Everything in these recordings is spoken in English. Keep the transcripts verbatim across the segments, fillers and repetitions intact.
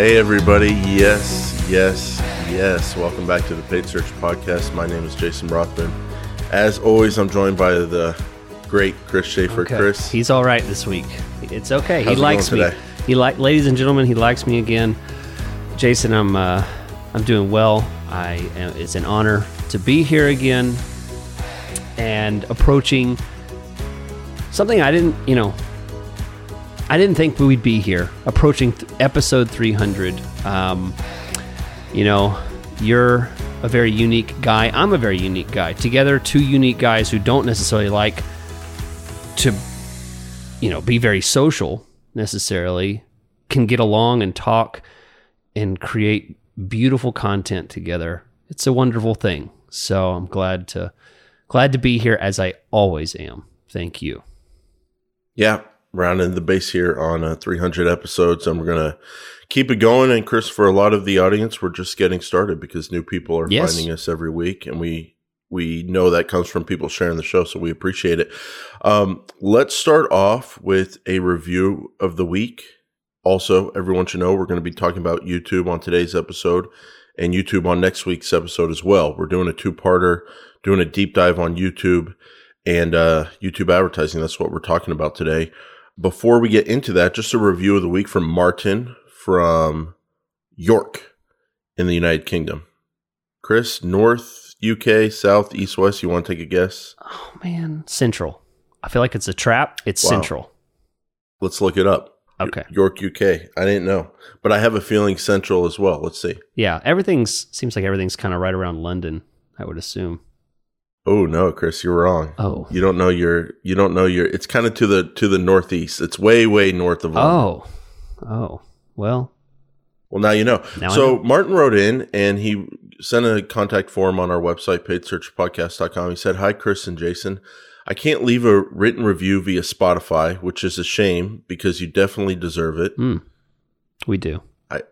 Hey everybody, yes, yes, yes. Welcome back to the Paid Search Podcast. My name is Jason Rothman. As always, I'm joined by the great Chris Schaefer. Okay. Chris. He's all right this week. It's okay. How's he likes me. He like ladies and gentlemen, he likes me again. Jason, I'm uh, I'm doing well. I am, it's an honor to be here again and approaching something I didn't, you know, I didn't think we'd be here, approaching th- episode three hundred. Um, you know, you're a very unique guy. I'm a very unique guy. Together, two unique guys who don't necessarily like to, you know, be very social necessarily, can get along and talk and create beautiful content together. It's a wonderful thing. So I'm glad to glad to be here, as I always am. Thank you. Yeah. Rounding the base here on uh, three hundred episodes, and we're going to keep it going. And Chris, for a lot of the audience, we're just getting started because new people are yes. finding us every week, and we we know that comes from people sharing the show, so we appreciate it. Um, let's start off with a review of the week. Also, everyone should know we're going to be talking about YouTube on today's episode and YouTube on next week's episode as well. We're doing a two-parter, doing a deep dive on YouTube and uh, YouTube advertising. That's what we're talking about today. Before we get into that, just a review of the week from Martin from York in the United Kingdom. Chris, North U K, South, East, West, you want to take a guess? Oh, man. Central. I feel like it's a trap. It's wow. Central. Let's look it up. Okay. York, U K. I didn't know. But I have a feeling Central as well. Let's see. Yeah. Everything's seems like everything's kind of right around London, I would assume. Oh no, Chris, you're wrong. Oh, you don't know your, you don't know your. It's kind of to the to the northeast. It's way way north of London. Oh, oh, well, well now you know. Now so know. Martin wrote in and he sent a contact form on our website, paid search podcast dot com. He said, "Hi, Chris and Jason. I can't leave a written review via Spotify, which is a shame because you definitely deserve it. Mm, we do. I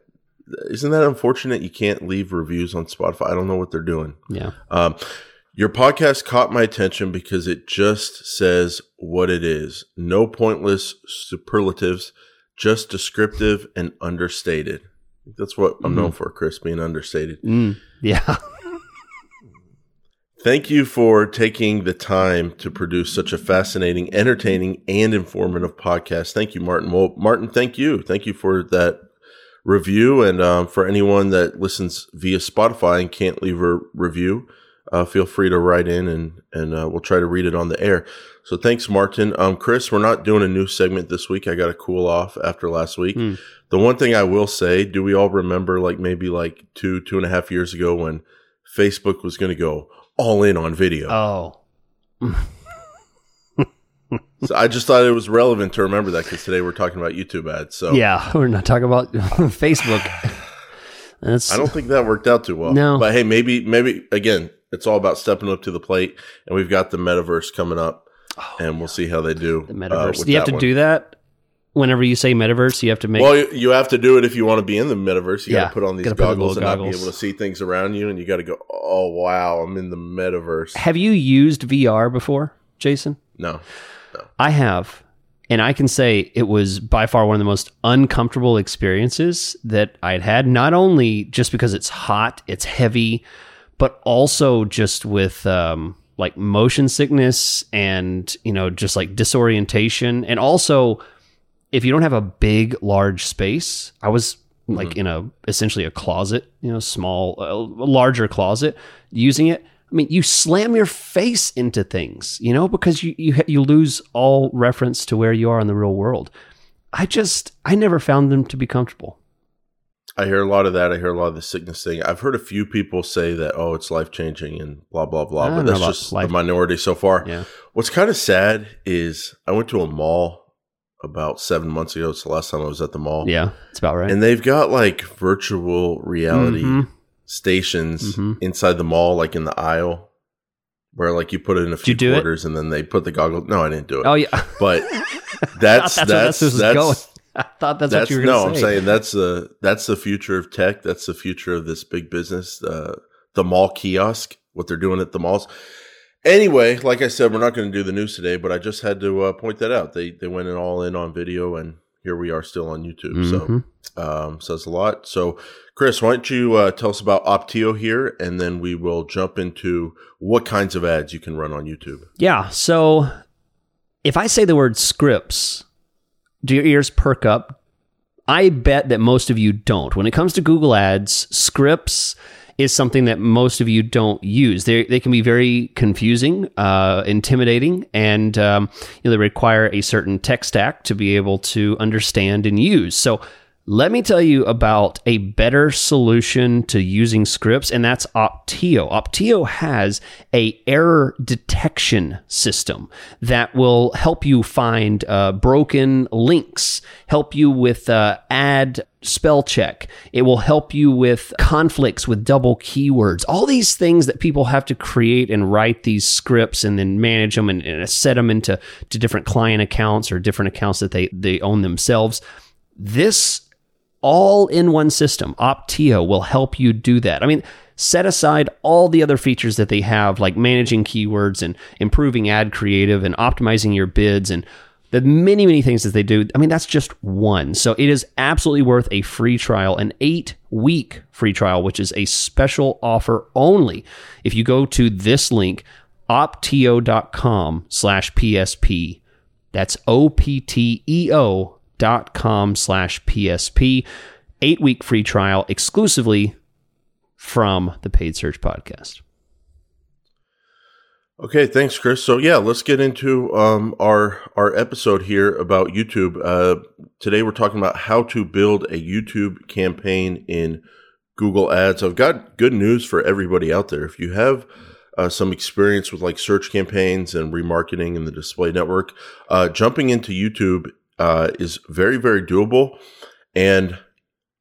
isn't that unfortunate? You can't leave reviews on Spotify. I don't know what they're doing. Yeah." Um, Your podcast caught my attention because it just says what it is. No pointless superlatives, just descriptive and understated. That's what I'm mm. known for, Chris, being understated. Mm. Yeah. Thank you for taking the time to produce such a fascinating, entertaining, and informative podcast. Thank you, Martin. Well, Martin, thank you. Thank you for that review. And um, for anyone that listens via Spotify and can't leave a review, Uh, feel free to write in and, and uh, we'll try to read it on the air. So thanks, Martin. Um, Chris, we're not doing a new segment this week. I got to cool off after last week. Mm. The one thing I will say, do we all remember like maybe like two, two and a half years ago when Facebook was going to go all in on video? Oh. So I just thought it was relevant to remember that because today we're talking about YouTube ads. So yeah, we're not talking about Facebook. That's, I don't think that worked out too well. No. But hey, maybe, maybe again, it's all about stepping up to the plate, and we've got the metaverse coming up, oh, and we'll see how they do. The metaverse. Uh, do you have to one. do that whenever you say metaverse? You have to make. Well, you, you have to do it if you want to be in the metaverse. You yeah, got to put on these goggles the and goggles. Not be able to see things around you, and you got to go, oh, wow, I'm in the metaverse. Have you used V R before, Jason? No. no. I have, and I can say it was by far one of the most uncomfortable experiences that I'd had, not only just because it's hot, it's heavy, but also just with um, like motion sickness and, you know, just like disorientation. And also, if you don't have a big, large space, I was like mm-hmm. in a essentially a closet, you know, small, a larger closet using it. I mean, you slam your face into things, you know, because you, you, you lose all reference to where you are in the real world. I just, I never found them to be comfortable. I hear a lot of that. I hear a lot of the sickness thing. I've heard a few people say that, oh, it's life-changing and blah, blah, blah. But that's just the minority so far. Yeah. What's kind of sad is I went to a mall about seven months ago. It's the last time I was at the mall. Yeah, that's about right. And they've got like virtual reality mm-hmm. stations mm-hmm. inside the mall, like in the aisle, where like you put in a few quarters it? and then they put the goggles. No, I didn't do it. Oh, yeah. But that's, that's, that's, that's, that's, that's going. I thought that's, that's what you were going to no, say. No, I'm saying that's the that's the future of tech. That's the future of this big business, uh, the mall kiosk, what they're doing at the malls. Anyway, like I said, we're not going to do the news today, but I just had to uh, point that out. They they went in all in on video, and here we are still on YouTube. Mm-hmm. So um, says a lot. So Chris, why don't you uh, tell us about Opteo here, and then we will jump into what kinds of ads you can run on YouTube. Yeah. So if I say the word scripts, do your ears perk up? I bet that most of you don't. When it comes to Google Ads, scripts is something that most of you don't use. They they can be very confusing, uh, intimidating, and um, you know, they require a certain tech stack to be able to understand and use. So let me tell you about a better solution to using scripts, and that's Opteo. Opteo has a error detection system that will help you find uh, broken links, help you with uh, ad spell check. It will help you with conflicts with double keywords. All these things that people have to create and write these scripts and then manage them and, and set them into to different client accounts or different accounts that they, they own themselves. This all-in-one system, Opteo, will help you do that. I mean, set aside all the other features that they have, like managing keywords and improving ad creative and optimizing your bids and the many, many things that they do. I mean, that's just one. So it is absolutely worth a free trial, an eight-week free trial, which is a special offer only. If you go to this link, opteo.com slash PSP, that's O P T E O dot com slash PSP, eight week free trial exclusively from the Paid Search Podcast. Okay, thanks, Chris. So yeah, let's get into um, our our episode here about YouTube. Uh, today we're talking about how to build a YouTube campaign in Google Ads. I've got good news for everybody out there. If you have Uh, some experience with like search campaigns and remarketing and the display network, uh, jumping into YouTube Uh, is very, very doable. And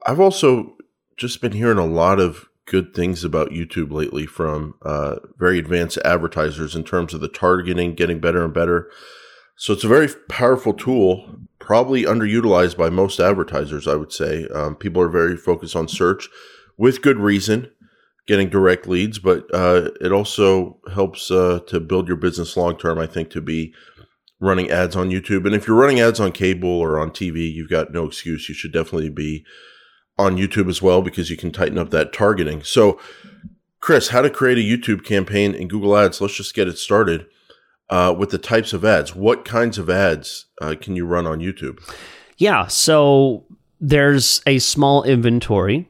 I've also just been hearing a lot of good things about YouTube lately from uh, very advanced advertisers in terms of the targeting, getting better and better. So it's a very powerful tool, probably underutilized by most advertisers, I would say. Um, people are very focused on search with good reason, getting direct leads, but uh, it also helps uh, to build your business long-term, I think, to be running ads on YouTube. And if you're running ads on cable or on T V, you've got no excuse. You should definitely be on YouTube as well, because you can tighten up that targeting. So, Chris, how to create a YouTube campaign in Google Ads? Let's just get it started uh, with the types of ads. What kinds of ads uh, can you run on YouTube? Yeah, so there's a small inventory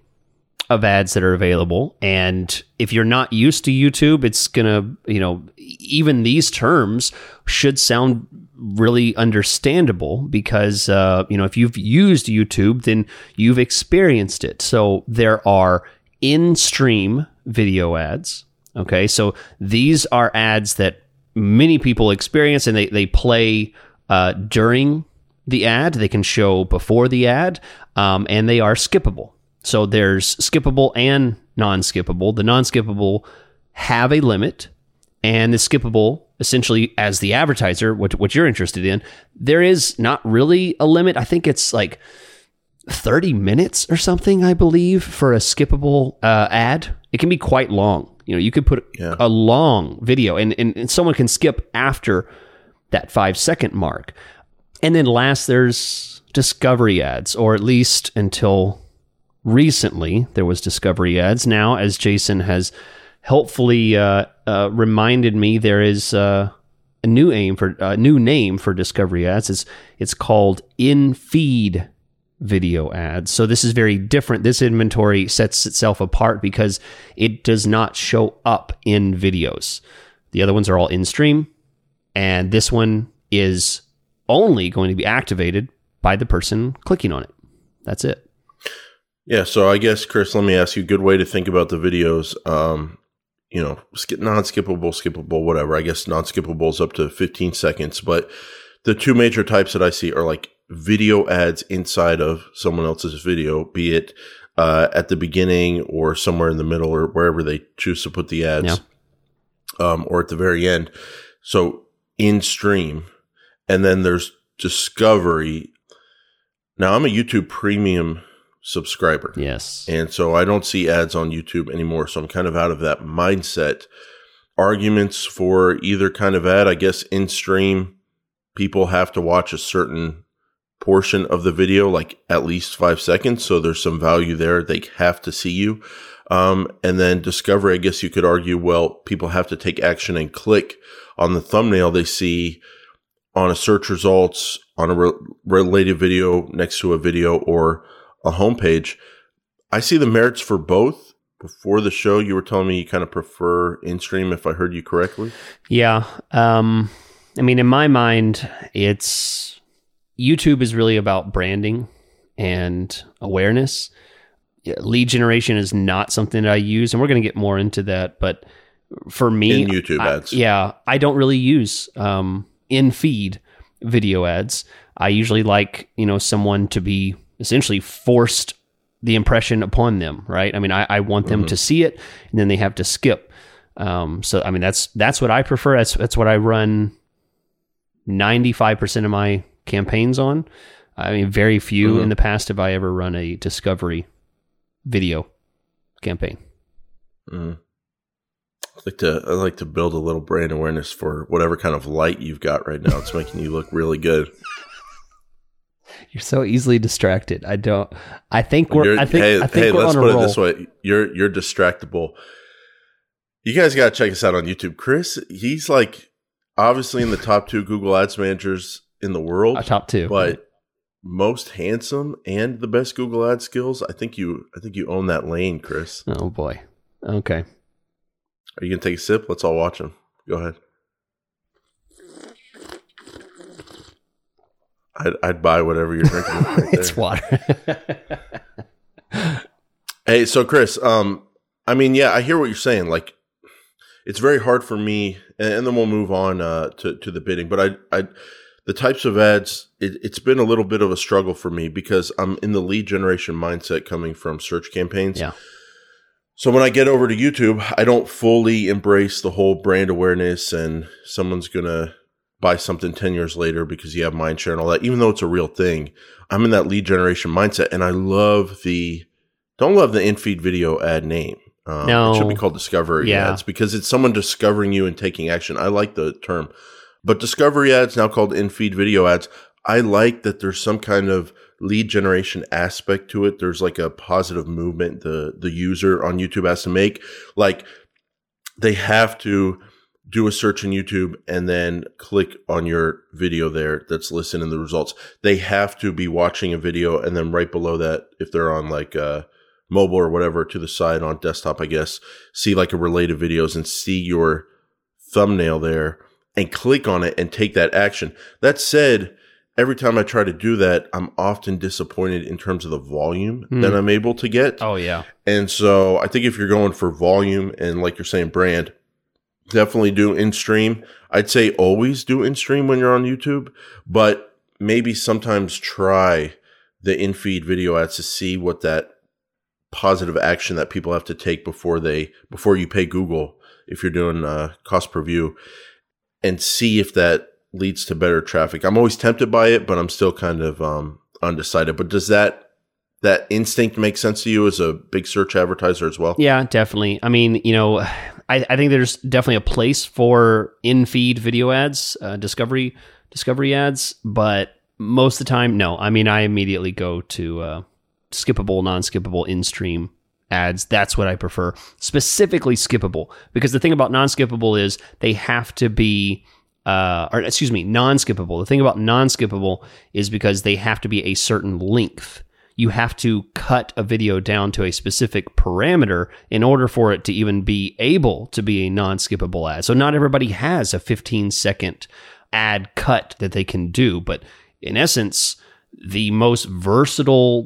of ads that are available. And if you're not used to YouTube, it's gonna, you know, even these terms should sound really understandable because, uh, you know, if you've used YouTube, then you've experienced it. So there are in-stream video ads. Okay. So these are ads that many people experience and they, they play uh, during the ad. They can show before the ad, um, and they are skippable. So there's skippable and non-skippable. The non-skippable have a limit, and the skippable, essentially, as the advertiser, what, what you're interested in, there is not really a limit. I think it's like thirty minutes or something, I believe, for a skippable uh, ad. It can be quite long. You know, you could put yeah. a long video, and, and, and someone can skip after that five-second mark. And then last, there's discovery ads, or at least until recently, there was discovery ads. Now, as Jason has helpfully uh, uh, reminded me, there is uh, a new aim for a uh, new name for discovery ads. It's it's called in-feed video ads. So this is very different. This inventory sets itself apart because it does not show up in videos. The other ones are all in-stream, and this one is only going to be activated by the person clicking on it. That's it. Yeah, so I guess, Chris, let me ask you, a good way to think about the videos, um, you know, non-skippable, skippable, whatever. I guess non-skippable is up to fifteen seconds, but the two major types that I see are like video ads inside of someone else's video, be it uh, at the beginning or somewhere in the middle or wherever they choose to put the ads, yeah. um, or at the very end. So in stream, and then there's discovery. Now, I'm a YouTube Premium subscriber. Yes. And so I don't see ads on YouTube anymore. So I'm kind of out of that mindset. Arguments for either kind of ad, I guess in stream, people have to watch a certain portion of the video, like at least five seconds. So there's some value there. They have to see you. Um, and then discovery, I guess you could argue, well, people have to take action and click on the thumbnail they see on a search results, on a re- related video next to a video or a homepage. I see the merits for both. Before the show, you were telling me you kind of prefer in-stream, if I heard you correctly. Yeah. Um, I mean, in my mind, it's YouTube is really about branding and awareness. Lead generation is not something that I use, and we're going to get more into that. But for me, in YouTube I, ads, yeah, I don't really use um, in-feed video ads. I usually like, you know, someone to be essentially forced the impression upon them, right? I mean, I, I want them mm-hmm. to see it, and then they have to skip. Um, so, I mean, that's that's what I prefer. That's that's what I run ninety-five percent of my campaigns on. I mean, very few mm-hmm. in the past have I ever run a discovery video campaign. Mm. I like to I like to build a little brand awareness for whatever kind of light you've got right now. It's making you look really good. You're so easily distracted. I don't. I think we're. You're, I think. Hey, I think hey we're let's on put a roll. It this way. You're you're distractible. You guys got to check us out on YouTube. Chris, he's like obviously in the top two Google Ads managers in the world. Our top two, but. Most handsome and the best Google ad skills. I think you I think you own that lane, Chris. Oh boy. Okay. Are you gonna take a sip? Let's all watch him. Go ahead. I'd I'd buy whatever you're drinking. Right it's there. Water. Hey, so Chris, um, I mean, yeah, I hear what you're saying. Like, it's very hard for me, and, and then we'll move on uh to, to the bidding. But I I the types of ads, it, it's been a little bit of a struggle for me because I'm in the lead generation mindset coming from search campaigns. Yeah. So when I get over to YouTube, I don't fully embrace the whole brand awareness and someone's going to buy something ten years later because you have mindshare and all that, even though it's a real thing. I'm in that lead generation mindset, and I love the – don't love the in-feed video ad name. Um, no. It should be called discovery yeah. ads because it's someone discovering you and taking action. I like the term. But discovery ads, now called in-feed video ads, I like that there's some kind of lead generation aspect to it. There's like a positive movement the, the user on YouTube has to make. Like they have to do a search in YouTube and then click on your video there that's listed in the results. They have to be watching a video and then right below that, if they're on like a mobile or whatever, to the side on desktop, I guess, see like a related videos and see your thumbnail there. And click on it and take that action. That said, every time I try to do that, I'm often disappointed in terms of the volume mm. that I'm able to get. Oh, yeah. And so I think if you're going for volume and like you're saying brand, definitely do in-stream. I'd say always do in-stream when you're on YouTube, but maybe sometimes try the in-feed video ads to see what that positive action that people have to take before they before you pay Google if you're doing uh, cost per view. And see if that leads to better traffic. I'm always tempted by it, but I'm still kind of um, undecided. But does that that instinct make sense to you as a big search advertiser as well? Yeah, definitely. I mean, you know, I, I think there's definitely a place for in-feed video ads, uh, discovery discovery ads. But most of the time, no. I mean, I immediately go to uh, skippable, non-skippable, in-stream ads. That's what I prefer. Specifically skippable, because the thing about non-skippable is they have to be, uh, or excuse me, non-skippable. The thing about non-skippable is because they have to be a certain length. You have to cut a video down to a specific parameter in order for it to even be able to be a non-skippable ad. So not everybody has a fifteen second ad cut that they can do, but in essence, the most versatile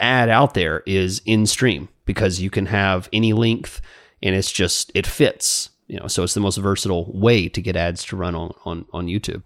ad out there is in stream because you can have any length and it's just, it fits, you know, so it's the most versatile way to get ads to run on, on, on YouTube.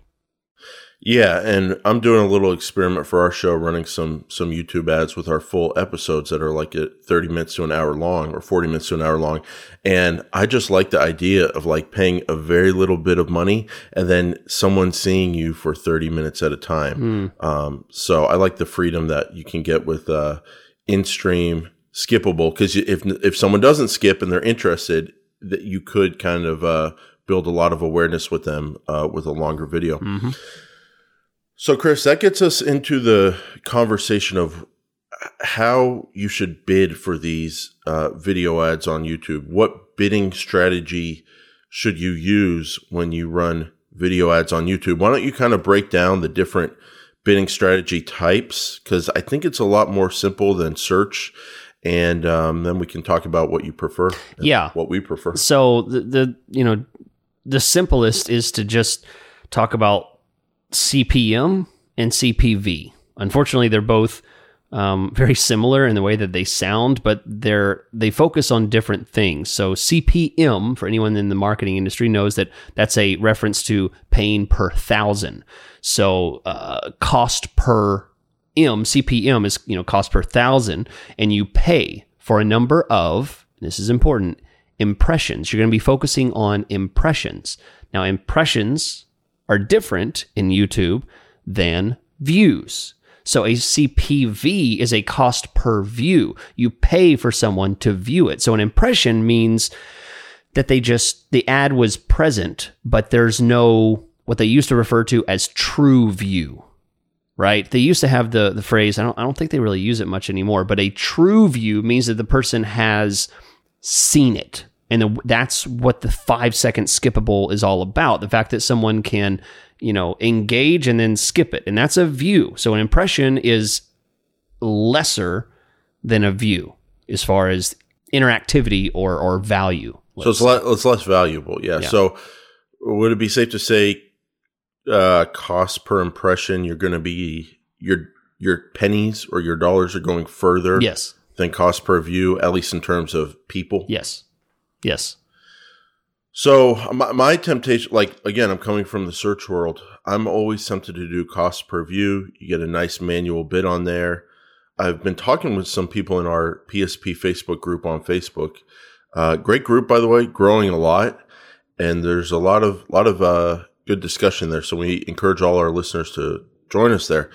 Yeah. And I'm doing a little experiment for our show, running some, some YouTube ads with our full episodes that are like thirty minutes to an hour long or forty minutes to an hour long. And I just like the idea of like paying a very little bit of money and then someone seeing you for thirty minutes at a time. Mm. Um, so I like the freedom that you can get with uh, in-stream skippable. Cause if, if someone doesn't skip and they're interested, that you could kind of uh, build a lot of awareness with them uh, with a longer video. Mm-hmm. So, Chris, that gets us into the conversation of how you should bid for these uh, video ads on YouTube. What bidding strategy should you use when you run video ads on YouTube? Why don't you kind of break down the different bidding strategy types? Because I think it's a lot more simple than search. And um, then we can talk about what you prefer. Yeah. What we prefer. So the, the, you know, the simplest is to just talk about C P M and C P V. Unfortunately, they're both um, very similar in the way that they sound, but they're they focus on different things. So C P M, for anyone in the marketing industry, knows that that's a reference to paying per thousand. So uh, cost per M, C P M is, you know, cost per thousand, and you pay for a number of, this is important, impressions. You're going to be focusing on impressions. Now, impressions are different in YouTube than views. So a C P V is a cost per view. You pay for someone to view it. So an impression means that they just, the ad was present, but there's no, what they used to refer to as true view. Right? They used to have the, the phrase, I don't I don't think they really use it much anymore, but a true view means that the person has seen it. And the, that's what the five second skippable is all about. The fact that someone can, you know, engage and then skip it. And that's a view. So an impression is lesser than a view as far as interactivity or, or value. So it's, le- it's less valuable. Yeah. yeah. So would it be safe to say, Uh, cost per impression, you're going to be your your pennies or your dollars are going further, yes, than cost per view, at least in terms of people. Yes, yes. So my, my temptation, like again, I'm coming from the search world. I'm always tempted to do cost per view. You get a nice manual bid on there. I've been talking with some people in our P S P Facebook group on Facebook. Uh, great group, by the way, growing a lot, and there's a lot of lot of. Uh, Good discussion there. So we encourage all our listeners to join us there.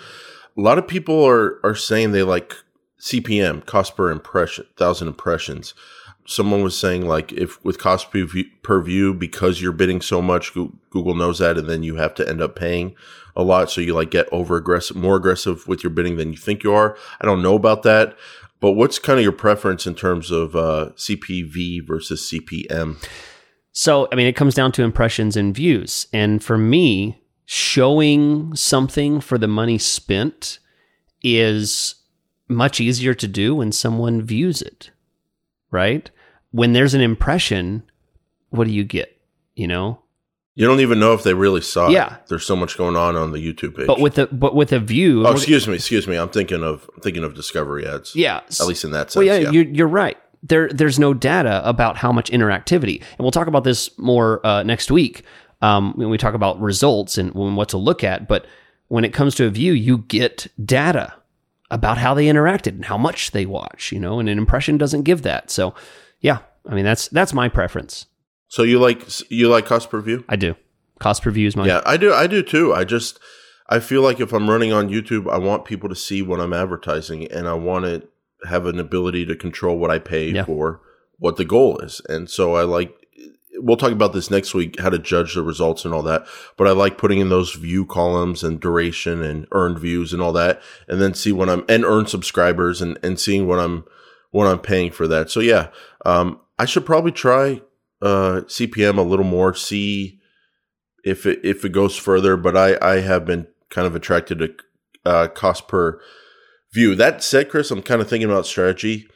A lot of people are are saying they like C P M, cost per impression, thousand impressions. Someone was saying like if with cost per view, per view, because you're bidding so much, Google knows that, and then you have to end up paying a lot. So you like get over aggressive, more aggressive with your bidding than you think you are. I don't know about that, but what's kind of your preference in terms of uh, C P V versus C P M? So, I mean, it comes down to impressions and views. And for me, showing something for the money spent is much easier to do when someone views it, right? When there's an impression, what do you get, you know? You don't even know if they really saw yeah. it. There's so much going on on the YouTube page. But with a but with a view. Oh, excuse me, excuse me. I'm thinking of I'm thinking of discovery ads. Yeah, at least in that sense. Well, yeah, yeah. You're, you're right. There, there's no data about how much interactivity, and we'll talk about this more uh, next week um, when we talk about results and what to look at. But when it comes to a view, you get data about how they interacted and how much they watch, you know, and an impression doesn't give that. So, yeah, I mean that's that's my preference. So you like you like cost per view? I do. Cost per view is my yeah. I do. I do too. I just I feel like if I'm running on YouTube, I want people to see what I'm advertising, and I want it. Have an ability to control what I pay yeah. for what the goal is. And so I like, we'll talk about this next week, how to judge the results and all that. But I like putting in those view columns and duration and earned views and all that, and then see what I'm, and earn subscribers and, and seeing what I'm, what I'm paying for that. So yeah, um, I should probably try uh, C P M a little more, see if it, if it goes further. But I, I have been kind of attracted to uh, cost per view. That said, Chris, I'm kind of thinking about strategy.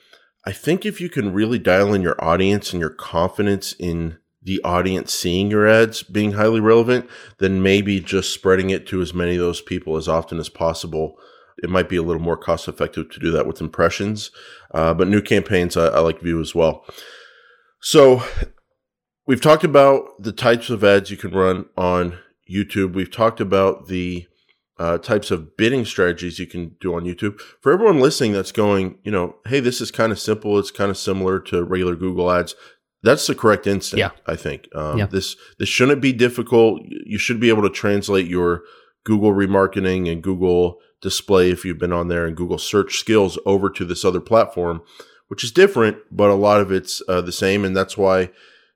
I think if you can really dial in your audience and your confidence in the audience seeing your ads being highly relevant, then maybe just spreading it to as many of those people as often as possible. It might be a little more cost effective to do that with impressions, uh, but new campaigns I, I like view as well. So we've talked about the types of ads you can run on YouTube. We've talked about the Uh, types of bidding strategies you can do on YouTube. For everyone listening that's going, you know, hey, this is kind of simple. It's kind of similar to regular Google ads. That's the correct instinct, yeah. I think. Um, yeah. This this shouldn't be difficult. You should be able to translate your Google remarketing and Google display, if you've been on there, and Google search skills over to this other platform, which is different, but a lot of it's uh, the same. And that's why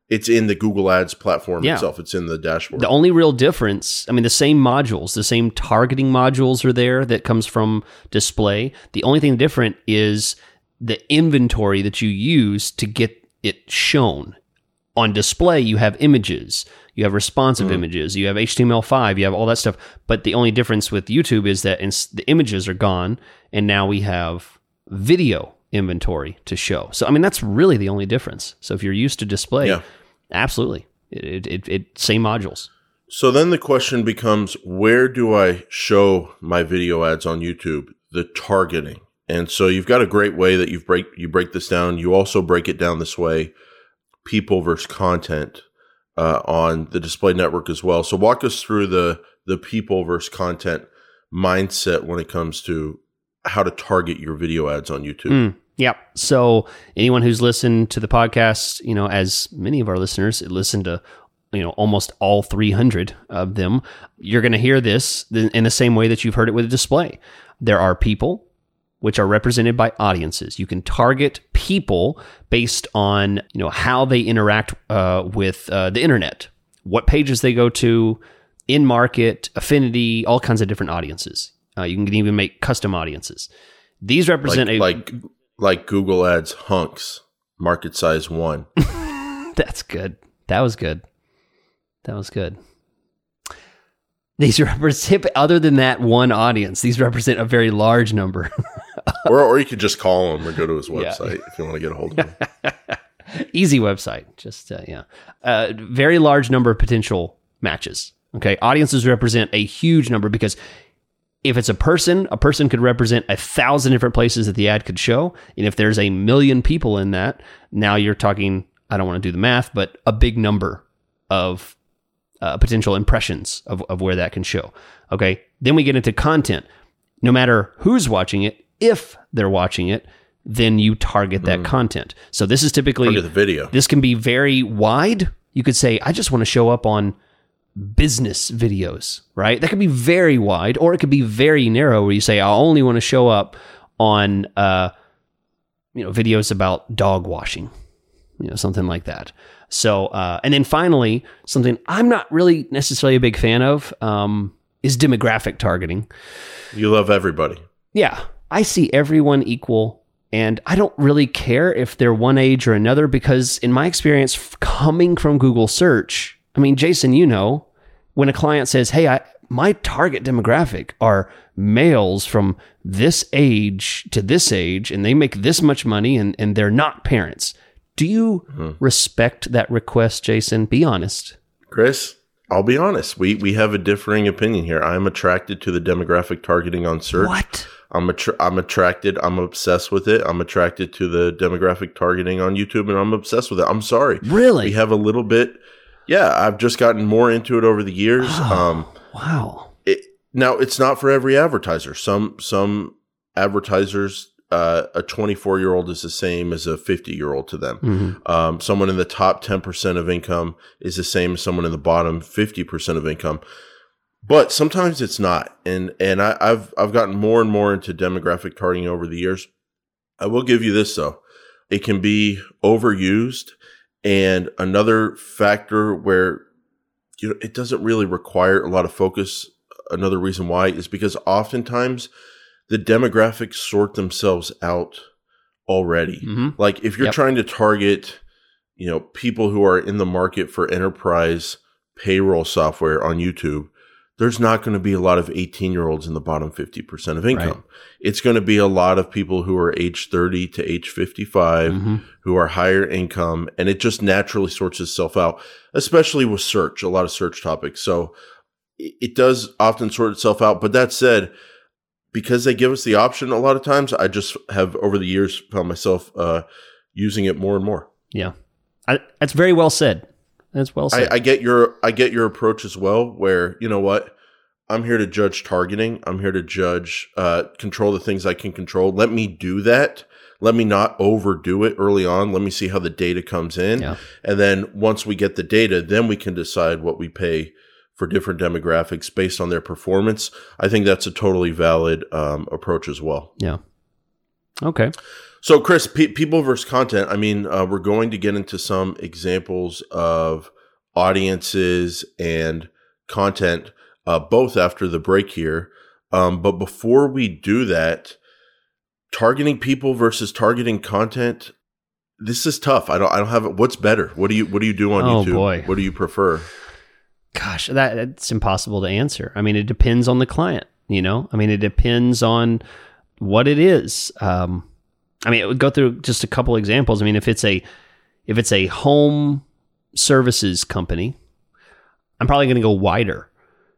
It's in the Google Ads platform yeah. itself. It's in the dashboard. The only real difference, I mean, the same modules, the same targeting modules are there that comes from display. The only thing different is the inventory that you use to get it shown. On display, you have images, you have responsive mm-hmm. images, you have H T M L five, you have all that stuff. But the only difference with YouTube is that ins- the images are gone, and now we have video inventory to show. So, I mean, that's really the only difference. So if you're used to display, yeah. absolutely, it, it, it same modules. So then the question becomes, where do I show my video ads on YouTube? The targeting. And so you've got a great way that you've break, you break this down. You also break it down this way, people versus content uh, on the display network as well. So walk us through the the people versus content mindset when it comes to how to target your video ads on YouTube. Mm, yeah. So anyone who's listened to the podcast, you know, as many of our listeners listen to, you know, almost all three hundred of them, you're going to hear this in the same way that you've heard it with a display. There are people, which are represented by audiences. You can target people based on, you know, how they interact uh, with uh, the internet, what pages they go to, in-market, affinity, all kinds of different audiences. Uh, you can even make custom audiences. These represent like, a... Like, like Google Ads hunks, market size one. That's good. That was good. That was good. These represent, other than that one audience, these represent a very large number. Or, or you could just call him or go to his website yeah. if you want to get a hold of him. Easy website. Just, uh, yeah. Uh, very large number of potential matches. Okay. Audiences represent a huge number because if it's a person, a person could represent a thousand different places that the ad could show. And if there's a million people in that, now you're talking, I don't want to do the math, but a big number of uh, potential impressions of, of where that can show. Okay. Then we get into content. No matter who's watching it, if they're watching it, then you target that mm. content. So this is typically target the video. This can be very wide. You could say, I just want to show up on business videos, right? That could be very wide, or it could be very narrow, where you say, I only want to show up on, uh, you know, videos about dog washing, you know, something like that. So, uh, and then finally, something I'm not really necessarily a big fan of um, is demographic targeting. You love everybody. Yeah. I see everyone equal, and I don't really care if they're one age or another, because in my experience coming from Google search, I mean, Jason, you know, when a client says, hey, I, my target demographic are males from this age to this age, and they make this much money, and, and they're not parents. Do you mm-hmm. respect that request, Jason? Be honest. Chris, I'll be honest. We, we have a differing opinion here. I'm attracted to the demographic targeting on search. What? I'm attra- I'm attracted. I'm obsessed with it. I'm attracted to the demographic targeting on YouTube, and I'm obsessed with it. I'm sorry. Really? We have a little bit. Yeah, I've just gotten more into it over the years. Oh, um, wow. It, now, it's not for every advertiser. Some some advertisers, uh, a twenty-four-year-old is the same as a fifty-year-old to them. Mm-hmm. Um, someone in the top ten percent of income is the same as someone in the bottom fifty percent of income. But sometimes it's not, and and I, I've I've gotten more and more into demographic targeting over the years. I will give you this though, it can be overused, and another factor where you know it doesn't really require a lot of focus. Another reason why is because oftentimes the demographics sort themselves out already. Mm-hmm. Like if you're yep. trying to target, you know, people who are in the market for enterprise payroll software on YouTube. There's not going to be a lot of eighteen-year-olds in the bottom fifty percent of income. Right. It's going to be a lot of people who are age thirty to age fifty-five, mm-hmm. who are higher income, and it just naturally sorts itself out, especially with search, a lot of search topics. So it does often sort itself out. But that said, because they give us the option a lot of times, I just have over the years found myself uh, using it more and more. Yeah, I, that's very well said. That's well said. I, I get your I get your approach as well, where you know what, I'm here to judge targeting. I'm here to judge uh, control the things I can control. Let me do that. Let me not overdo it early on. Let me see how the data comes in, yeah. and then once we get the data, then we can decide what we pay for different demographics based on their performance. I think that's a totally valid um, approach as well. Yeah. Okay. So, Chris, pe- people versus content. I mean, uh, we're going to get into some examples of audiences and content, uh, both after the break here. Um, but before we do that, targeting people versus targeting content. This is tough. I don't. I don't have it. What's better? What do you? What do you do on oh, YouTube? Boy. What do you prefer? Gosh, that it's impossible to answer. I mean, it depends on the client. You know, I mean, it depends on what it is. Um, I mean, it would go through just a couple examples. I mean, if it's a if it's a home services company, I'm probably going to go wider.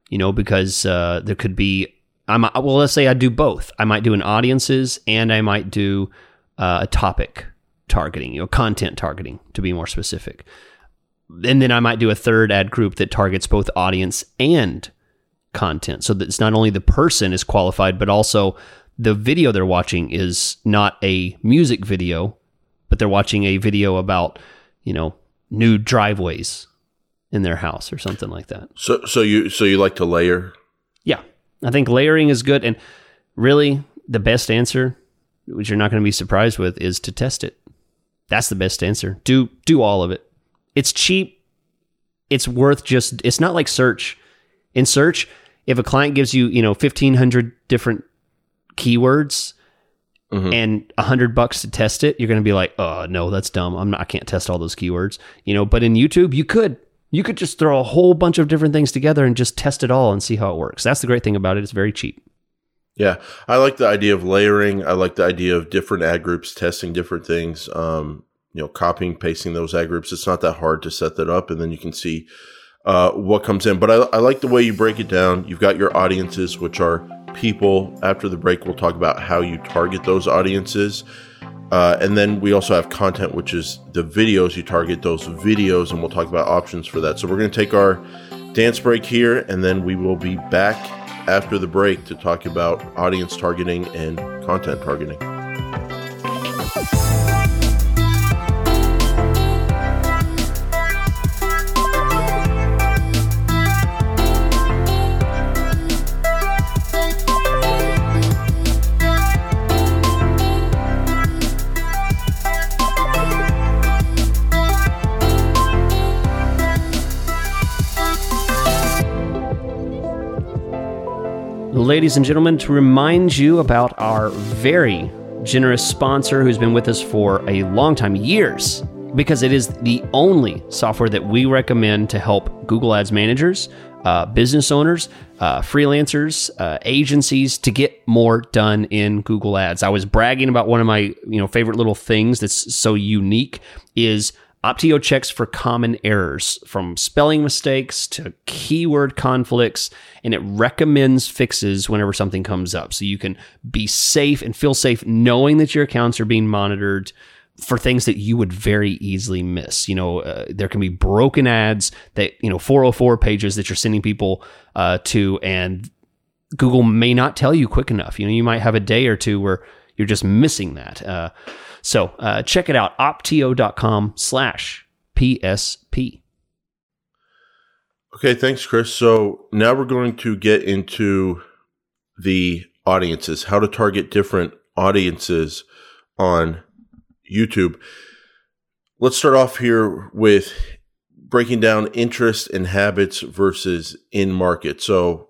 You know, because uh, there could be. I'm well. Let's say I do both. I might do an audiences, and I might do uh, a topic targeting, you know, content targeting to be more specific. And then I might do a third ad group that targets both audience and content. So that it's not only the person is qualified, but also the video they're watching is not a music video, but they're watching a video about, you know, new driveways in their house or something like that. So, so you, so you like to layer? Yeah, I think layering is good. And really the best answer, which you're not going to be surprised with, is to test it. That's the best answer. Do do all of it. It's cheap. It's worth just, it's not like search. In search, if a client gives you, you know, fifteen hundred different keywords mm-hmm. and a hundred bucks to test it, you're going to be like, "Oh, no, that's dumb. I'm not I can't test all those keywords." You know, but in YouTube, you could you could just throw a whole bunch of different things together and just test it all and see how it works. That's the great thing about it. It's very cheap. Yeah, I like the idea of layering. I like the idea of different ad groups, testing different things, um, you know, copying, pasting those ad groups. It's not that hard to set that up, and then you can see uh, what comes in. But I, I like the way you break it down. You've got your audiences, which are people. After the break, we'll talk about how you target those audiences. Uh, and then we also have content, which is the videos. You target those videos, and we'll talk about options for that. So we're going to take our dance break here, and then we will be back after the break to talk about audience targeting and content targeting. Ladies and gentlemen, to remind you about our very generous sponsor who's been with us for a long time, years, because it is the only software that we recommend to help Google Ads managers, uh, business owners, uh, freelancers, uh, agencies to get more done in Google Ads. I was bragging about one of my you know favorite little things that's so unique is Opteo checks for common errors, from spelling mistakes to keyword conflicts, and it recommends fixes whenever something comes up. So you can be safe and feel safe knowing that your accounts are being monitored for things that you would very easily miss. You know, uh, there can be broken ads that, you know, four oh four pages that you're sending people uh, to, and Google may not tell you quick enough. You know, you might have a day or two where you're just missing that. Uh, so uh, check it out, opteo.com slash PSP. Okay, thanks, Chris. So now we're going to get into the audiences, how to target different audiences on YouTube. Let's start off here with breaking down interest and habits versus in-market. So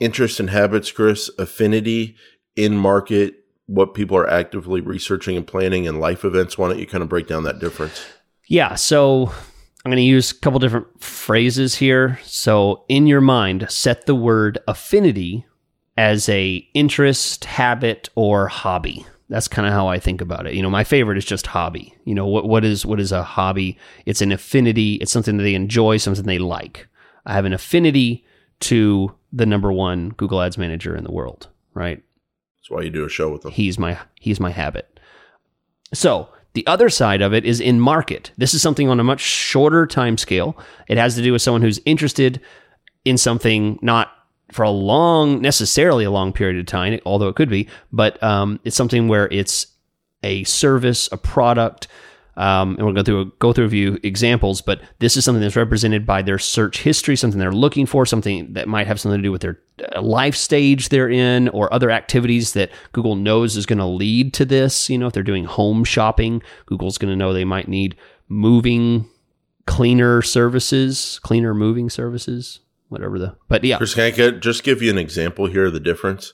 interest and habits, Chris, affinity, in-market, what people are actively researching and planning, and life events. Why don't you kind of break down that difference? Yeah. So I'm going to use a couple different phrases here. So in your mind, set the word affinity as a interest, habit, or hobby. That's kind of how I think about it. You know, my favorite is just hobby. You know, what what is what is a hobby? It's an affinity. It's something that they enjoy, something they like. I have an affinity to the number one Google Ads manager in the world, right? That's why you do a show with them. He's my he's my habit. So the other side of it is in market. This is something on a much shorter time scale. It has to do with someone who's interested in something, not for a long, necessarily a long period of time, although it could be, but um, it's something where it's a service, a product, Um, and we'll go through a, go through a few examples, but this is something that's represented by their search history, something they're looking for, something that might have something to do with their life stage they're in, or other activities that Google knows is going to lead to this. You know, if they're doing home shopping, Google's going to know they might need moving, cleaner services, cleaner moving services, whatever the, but yeah. Chris, can I just give you an example here of the difference?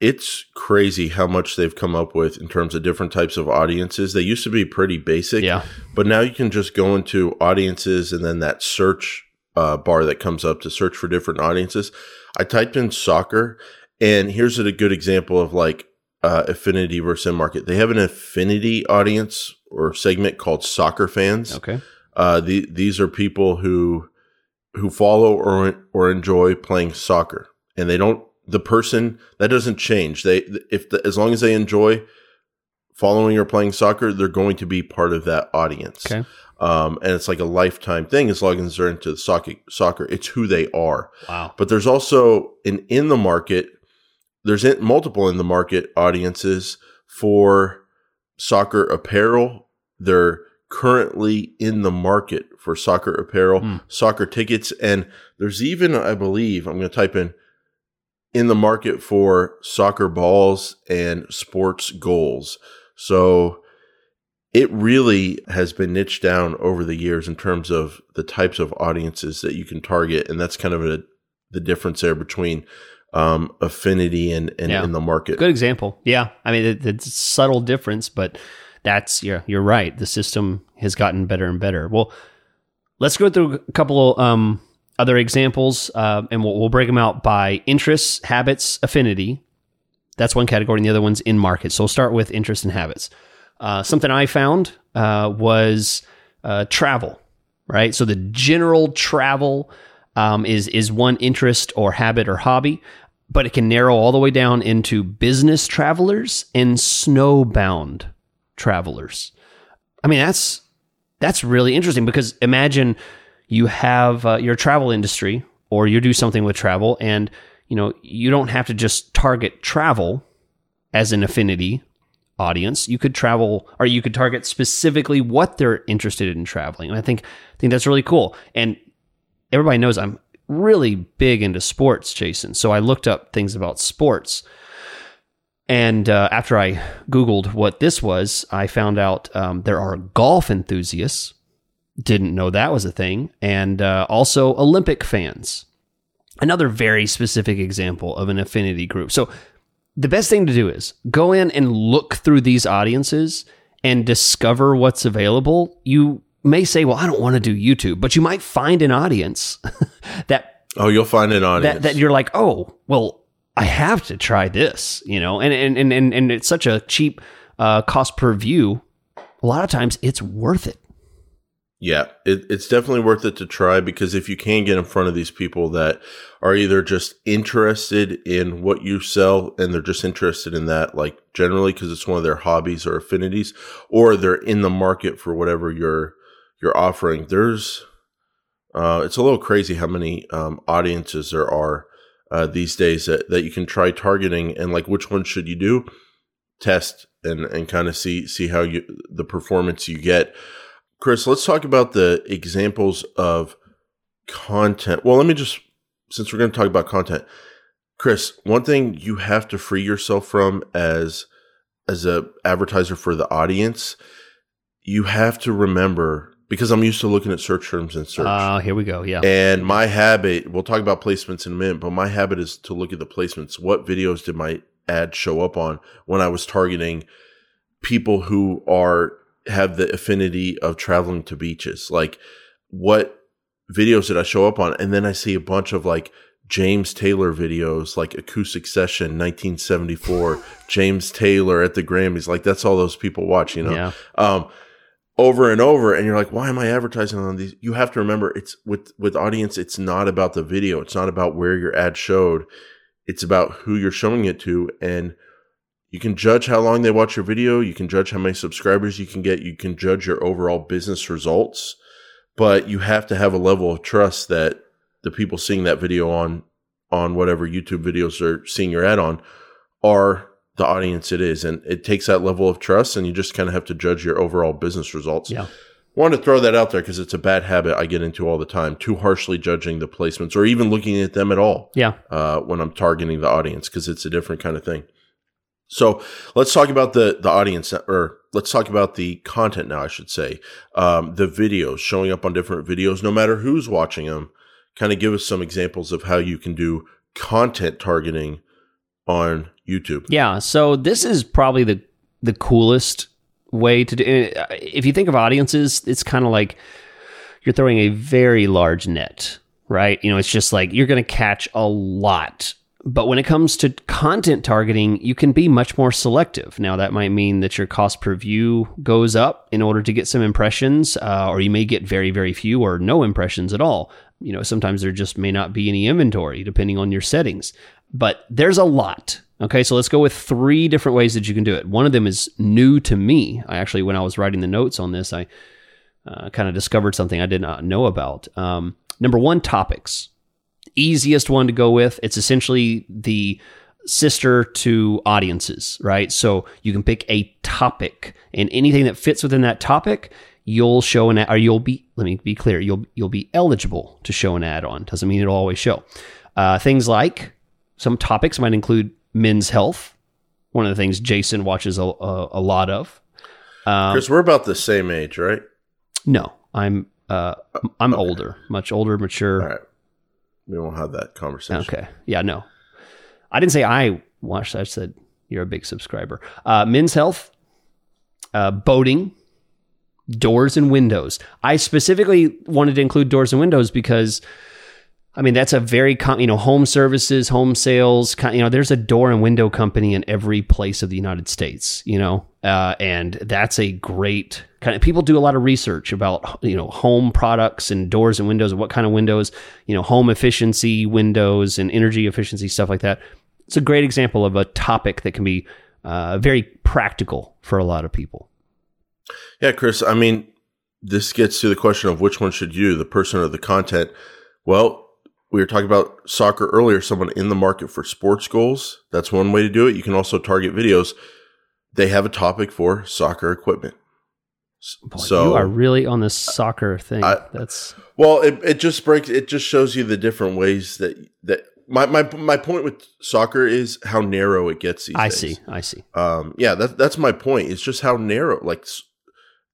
It's crazy how much they've come up with in terms of different types of audiences. They used to be pretty basic, yeah. But now you can just go into audiences and then that search uh, bar that comes up to search for different audiences. I typed in soccer, and here's a good example of like uh, affinity versus in market. They have an affinity audience or segment called soccer fans. Okay, uh, the, these are people who who follow or or enjoy playing soccer, and they don't. The person that doesn't change. They if the, as long as they enjoy following or playing soccer, they're going to be part of that audience. Okay, um, and it's like a lifetime thing as long as they're into the soccer. Soccer, it's who they are. Wow. But there's also an in the market. There's multiple in the market audiences for soccer apparel. They're currently in the market for soccer apparel, mm. soccer tickets, and there's even I believe I'm going to type in. in the market for soccer balls and sports goals. So it really has been niched down over the years in terms of the types of audiences that you can target. And that's kind of a, the difference there between um, affinity and, and yeah. in the market. Good example. Yeah. I mean, it, it's a subtle difference, but that's, you're, you're right. The system has gotten better and better. Well, let's go through a couple of, um, other examples, uh, and we'll, we'll break them out by interests, habits, affinity. That's one category, and the other one's in market. So we'll start with interests and habits. Uh, something I found uh, was uh, travel, right? So the general travel um, is is one interest or habit or hobby, but it can narrow all the way down into business travelers and snowbound travelers. I mean, that's that's really interesting because imagine. You have uh, your travel industry, or you do something with travel, and you know you don't have to just target travel as an affinity audience. You could travel, or you could target specifically what they're interested in traveling. And I think I think that's really cool. And everybody knows I'm really big into sports, Jason. So I looked up things about sports, and uh, after I Googled what this was, I found out um, there are golf enthusiasts. Didn't know that was a thing. And uh, also Olympic fans. Another very specific example of an affinity group. So the best thing to do is go in and look through these audiences and discover what's available. You may say, well, I don't want to do YouTube, but you might find an audience that... Oh, you'll find an audience. That, that you're like, oh, well, I have to try this, you know, and, and, and, and, and it's such a cheap uh, cost per view. A lot of times it's worth it. Yeah, it, it's definitely worth it to try because if you can get in front of these people that are either just interested in what you sell and they're just interested in that, like generally because it's one of their hobbies or affinities, or they're in the market for whatever you're you're offering. There's, uh, it's a little crazy how many um, audiences there are uh, these days that, that you can try targeting and like which one should you do? Test and and kind of see see how you the performance you get. Chris, let's talk about the examples of content. Well, let me just, since we're going to talk about content, Chris, one thing you have to free yourself from as as a advertiser for the audience, you have to remember, because I'm used to looking at search terms and search. Oh, uh, here we go, yeah. And my habit, we'll talk about placements in a minute, but my habit is to look at the placements. What videos did my ad show up on when I was targeting people who are... have the affinity of traveling to beaches. Like what videos did I show up on? And then I see a bunch of like James Taylor videos, like Acoustic Session, nineteen seventy-four, James Taylor at the Grammys. Like that's all those people watch, you know, yeah. um, over and over. And you're like, why am I advertising on these? You have to remember it's with, with audience. It's not about the video. It's not about where your ad showed. It's about who you're showing it to. And you can judge how long they watch your video. You can judge how many subscribers you can get. You can judge your overall business results. But you have to have a level of trust that the people seeing that video on, on whatever YouTube videos they're seeing your ad on are the audience it is. And it takes that level of trust, and you just kind of have to judge your overall business results. Yeah. Want to throw that out there because it's a bad habit I get into all the time, too harshly judging the placements or even looking at them at all. Yeah. Uh, when I'm targeting the audience, because it's a different kind of thing. So let's talk about the, the audience, or let's talk about the content now, I should say. Um, the videos, showing up on different videos, no matter who's watching them. Kind of give us some examples of how you can do content targeting on YouTube. Yeah. So this is probably the the coolest way to do it. If you think of audiences, it's kind of like you're throwing a very large net, right? You know, it's just like you're going to catch a lot. But when it comes to content targeting, you can be much more selective. Now, that might mean that your cost per view goes up in order to get some impressions, uh, or you may get very, very few or no impressions at all. You know, sometimes there just may not be any inventory depending on your settings, but there's a lot. Okay, so let's go with three different ways that you can do it. One of them is new to me. I actually, when I was writing the notes on this, I uh, kind of discovered something I did not know about. Um, number one, topics. Easiest one to go with. It's essentially the sister to audiences, right? So you can pick a topic, and anything that fits within that topic, you'll show an ad, or you'll be, let me be clear, you'll you'll be eligible to show an ad on. Doesn't mean it'll always show. Uh, things like, some topics might include men's health, one of the things Jason watches a, a, a lot of. Um, Chris, we're about the same age, right? No, I'm uh, I'm okay. older, much older, mature. All right. We won't have that conversation. Okay. Yeah, no. I didn't say I watched. I said you're a big subscriber. Uh, men's health, uh, boating, doors and windows. I specifically wanted to include doors and windows because, I mean, that's a very, com- you know, home services, home sales, you know, there's a door and window company in every place of the United States, you know, uh, and that's a great kind of, people do a lot of research about, you know, home products and doors and windows and what kind of windows, you know, home efficiency windows and energy efficiency, stuff like that. It's a great example of a topic that can be uh, very practical for a lot of people. Yeah, Chris, I mean, this gets to the question of which one should you, the person or the content. Well, we were talking about soccer earlier, someone in the market for sports goals. That's one way to do it. You can also target videos. They have a topic for soccer equipment. Boy, so you are really on this soccer thing. I, That's well, it, it just breaks. It just shows you the different ways that that my my my point with soccer is how narrow it gets these I days. see. I see. Um, yeah, that that's my point. It's just how narrow. Like,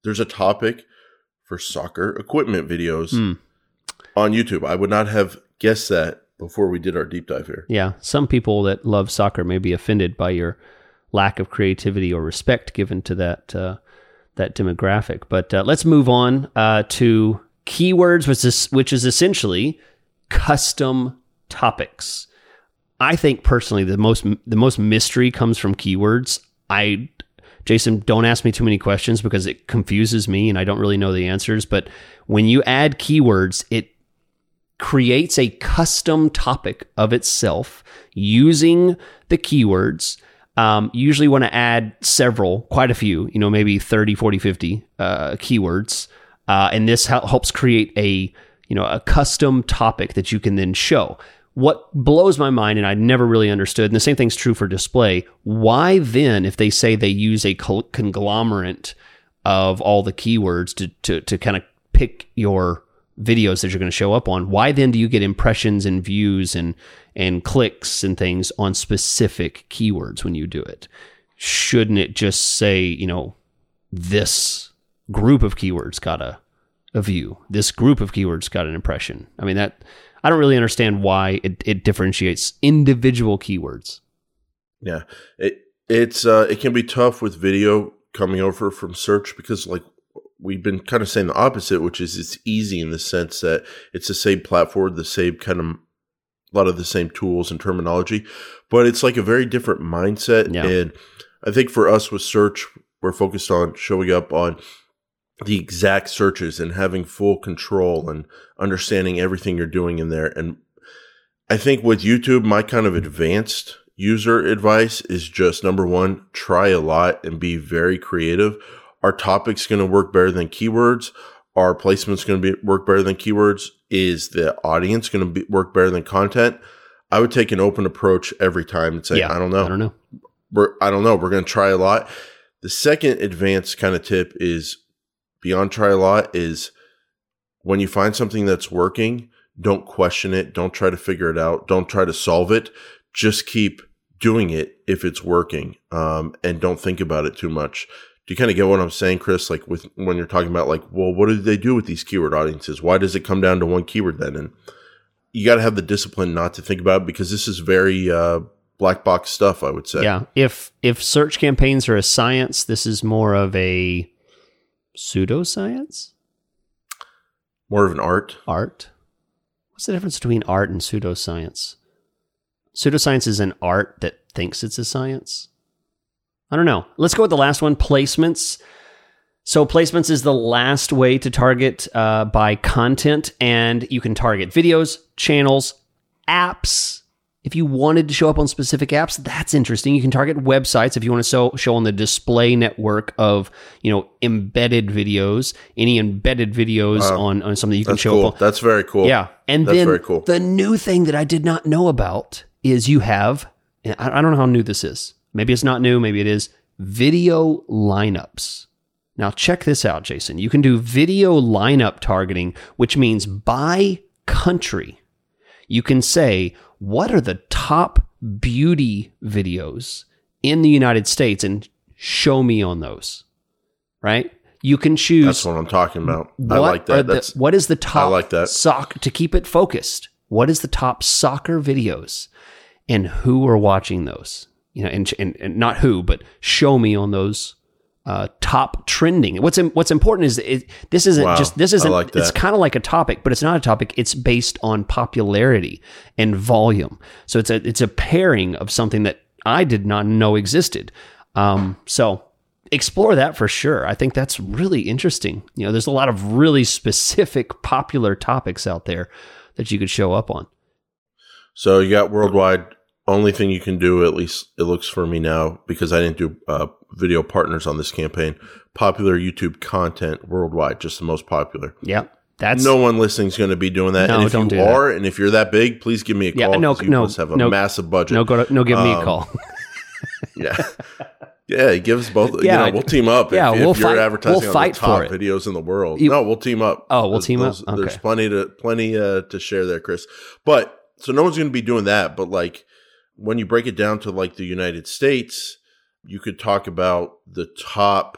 there's a topic for soccer equipment videos mm. on YouTube. I would not have guessed that before we did our deep dive here. Yeah, some people that love soccer may be offended by your lack of creativity or respect given to that. Uh, that demographic. But uh, let's move on uh, to keywords, which is, which is essentially custom topics. I think personally, the most the most mystery comes from keywords. I, Jason, don't ask me too many questions because it confuses me and I don't really know the answers. But when you add keywords, it creates a custom topic of itself using the keywords. Um, you usually want to add several, quite a few, you know, maybe thirty, forty, fifty uh, keywords. Uh, and this helps create a, you know, a custom topic that you can then show. What blows my mind, and I never really understood, and the same thing's true for display, why then, if they say they use a conglomerate of all the keywords to to, to kind of pick your videos that you're going to show up on, why then do you get impressions and views and and clicks and things on specific keywords when you do it? Shouldn't it just say, you know, this group of keywords got a, a view, this group of keywords got an impression? I mean, that I don't really understand why it, it differentiates individual keywords. Yeah, it it's uh, it can be tough with video coming over from search because, like, we've been kind of saying the opposite, which is it's easy in the sense that it's the same platform, the same kind of a lot of the same tools and terminology, but it's like a very different mindset. Yeah. And I think for us with search, we're focused on showing up on the exact searches and having full control and understanding everything you're doing in there. And I think with YouTube, my kind of advanced user advice is just number one, try a lot and be very creative. Are topics going to work better than keywords? Are placements going to be work better than keywords? Is the audience going to be, work better than content? I would take an open approach every time and say, yeah, I don't know. I don't know. we're, I don't know, we're going to try a lot. The second advanced kind of tip is beyond try a lot is when you find something that's working, don't question it. Don't try to figure it out. Don't try to solve it. Just keep doing it if it's working, um, and don't think about it too much. Do you kind of get what I'm saying, Chris? Like with when you're talking about like, well, what do they do with these keyword audiences? Why does it come down to one keyword then? And you got to have the discipline not to think about it because this is very uh, black box stuff, I would say. Yeah. If if search campaigns are a science, this is more of a pseudoscience? More of an art. Art. What's the difference between art and pseudoscience? Pseudoscience is an art that thinks it's a science. I don't know. Let's go with the last one, placements. So placements is the last way to target uh, by content, and you can target videos, channels, apps. If you wanted to show up on specific apps, that's interesting. You can target websites if you want to show, show on the display network of, you know, embedded videos, any embedded videos wow. on, on something you that's can show cool. up on. That's very cool. Yeah. And that's then very cool. The new thing that I did not know about is you have, and I don't know how new this is. Maybe it's not new. Maybe it is video lineups. Now check this out, Jason. You can do video lineup targeting, which means by country, you can say, what are the top beauty videos in the United States and show me on those, right? You can choose. That's what I'm talking about. I like that. The, That's, what is the top I like that. Soc- to keep it focused? What is the top soccer videos and who are watching those? You know, and, and, and not who, but show me on those uh, top trending. What's in, what's important is it, this isn't wow, just this isn't. Like it's kind of like a topic, but it's not a topic. It's based on popularity and volume. So it's a it's a pairing of something that I did not know existed. Um, so explore that for sure. I think that's really interesting. You know, there's a lot of really specific popular topics out there that you could show up on. So you got worldwide. Only thing you can do, at least it looks for me now, because I didn't do uh, video partners on this campaign, popular YouTube content worldwide, just the most popular. Yeah. That's no one listening is going to be doing that. No, and if don't you do are, that. And if you're that big, please give me a call. Yeah, no, you no, must have a no, massive budget. No, go to, no, give um, me a call. yeah. Yeah, give us both. Yeah, you know, we'll team up. Yeah, if, we'll if you're fight, advertising we'll on fight the top videos in the world. You, no, we'll team up. Oh, we'll there's, team those, up? Okay. There's plenty to, plenty uh, to share there, Chris. But so no one's going to be doing that, but like, when you break it down to like the United States, you could talk about the top.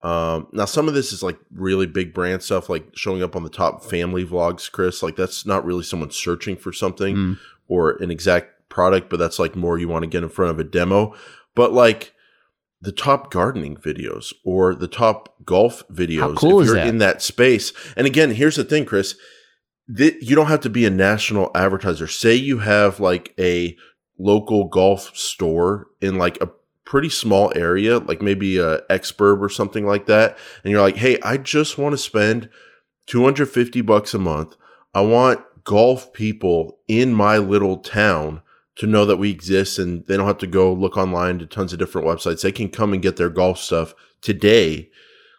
Um, now, some of this is like really big brand stuff, like showing up on the top family vlogs, Chris. Like that's not really someone searching for something mm. or an exact product, but that's like more you want to get in front of a demo. But like the top gardening videos or the top golf videos, how cool if is you're that? In that space. And again, here's the thing, Chris. Th- you don't have to be a national advertiser. Say you have like a local golf store in like a pretty small area, like maybe a Exburb or something like that. And you're like, hey, I just want to spend two hundred fifty bucks a month. I want golf people in my little town to know that we exist and they don't have to go look online to tons of different websites. They can come and get their golf stuff today.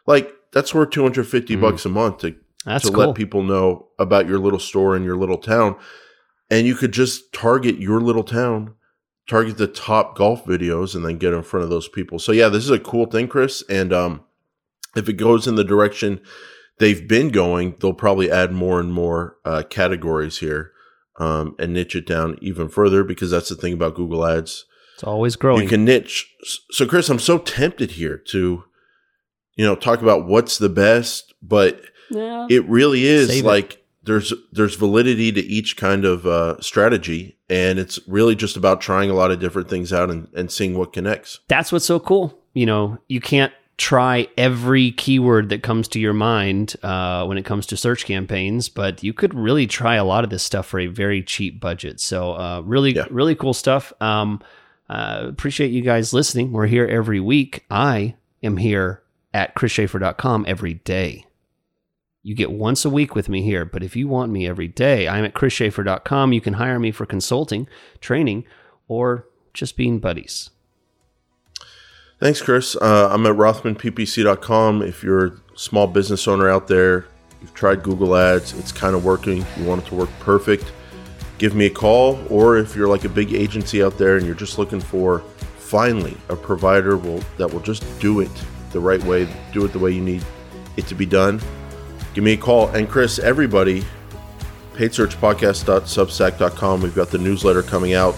Like that's worth two hundred fifty mm. bucks a month to, that's to cool. let people know about your little store in your little town. And you could just target your little town, target the top golf videos, and then get in front of those people. So, yeah, this is a cool thing, Chris. And um, if it goes in the direction they've been going, they'll probably add more and more uh, categories here um, and niche it down even further because that's the thing about Google Ads. It's always growing. You can niche. So, Chris, I'm so tempted here to, you know, talk about what's the best, but yeah, it really is like – There's there's validity to each kind of uh, strategy, and it's really just about trying a lot of different things out and, and seeing what connects. That's what's so cool. You know, you can't try every keyword that comes to your mind uh, when it comes to search campaigns, but you could really try a lot of this stuff for a very cheap budget. So uh, really, yeah. really cool stuff. Um, uh, appreciate you guys listening. We're here every week. I am here at Chris Schaefer dot com every day. You get once a week with me here, but if you want me every day, I'm at Chris Schaefer dot com. You can hire me for consulting, training, or just being buddies. Thanks, Chris. Uh, I'm at Rothman P P C dot com. If you're a small business owner out there, you've tried Google Ads, it's kind of working, you want it to work perfect, give me a call. Or if you're like a big agency out there and you're just looking for finally a provider will that will just do it the right way, do it the way you need it to be done, give me a call. And Chris, everybody, paid search podcast dot substack dot com. We've got the newsletter coming out.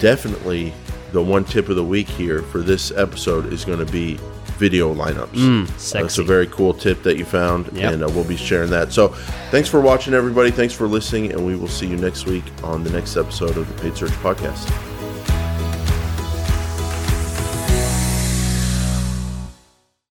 Definitely the one tip of the week here for this episode is going to be video lineups. Mm, sexy. Uh, that's a very cool tip that you found, yep. and uh, we'll be sharing that. So thanks for watching, everybody. Thanks for listening, and we will see you next week on the next episode of the Paid Search Podcast.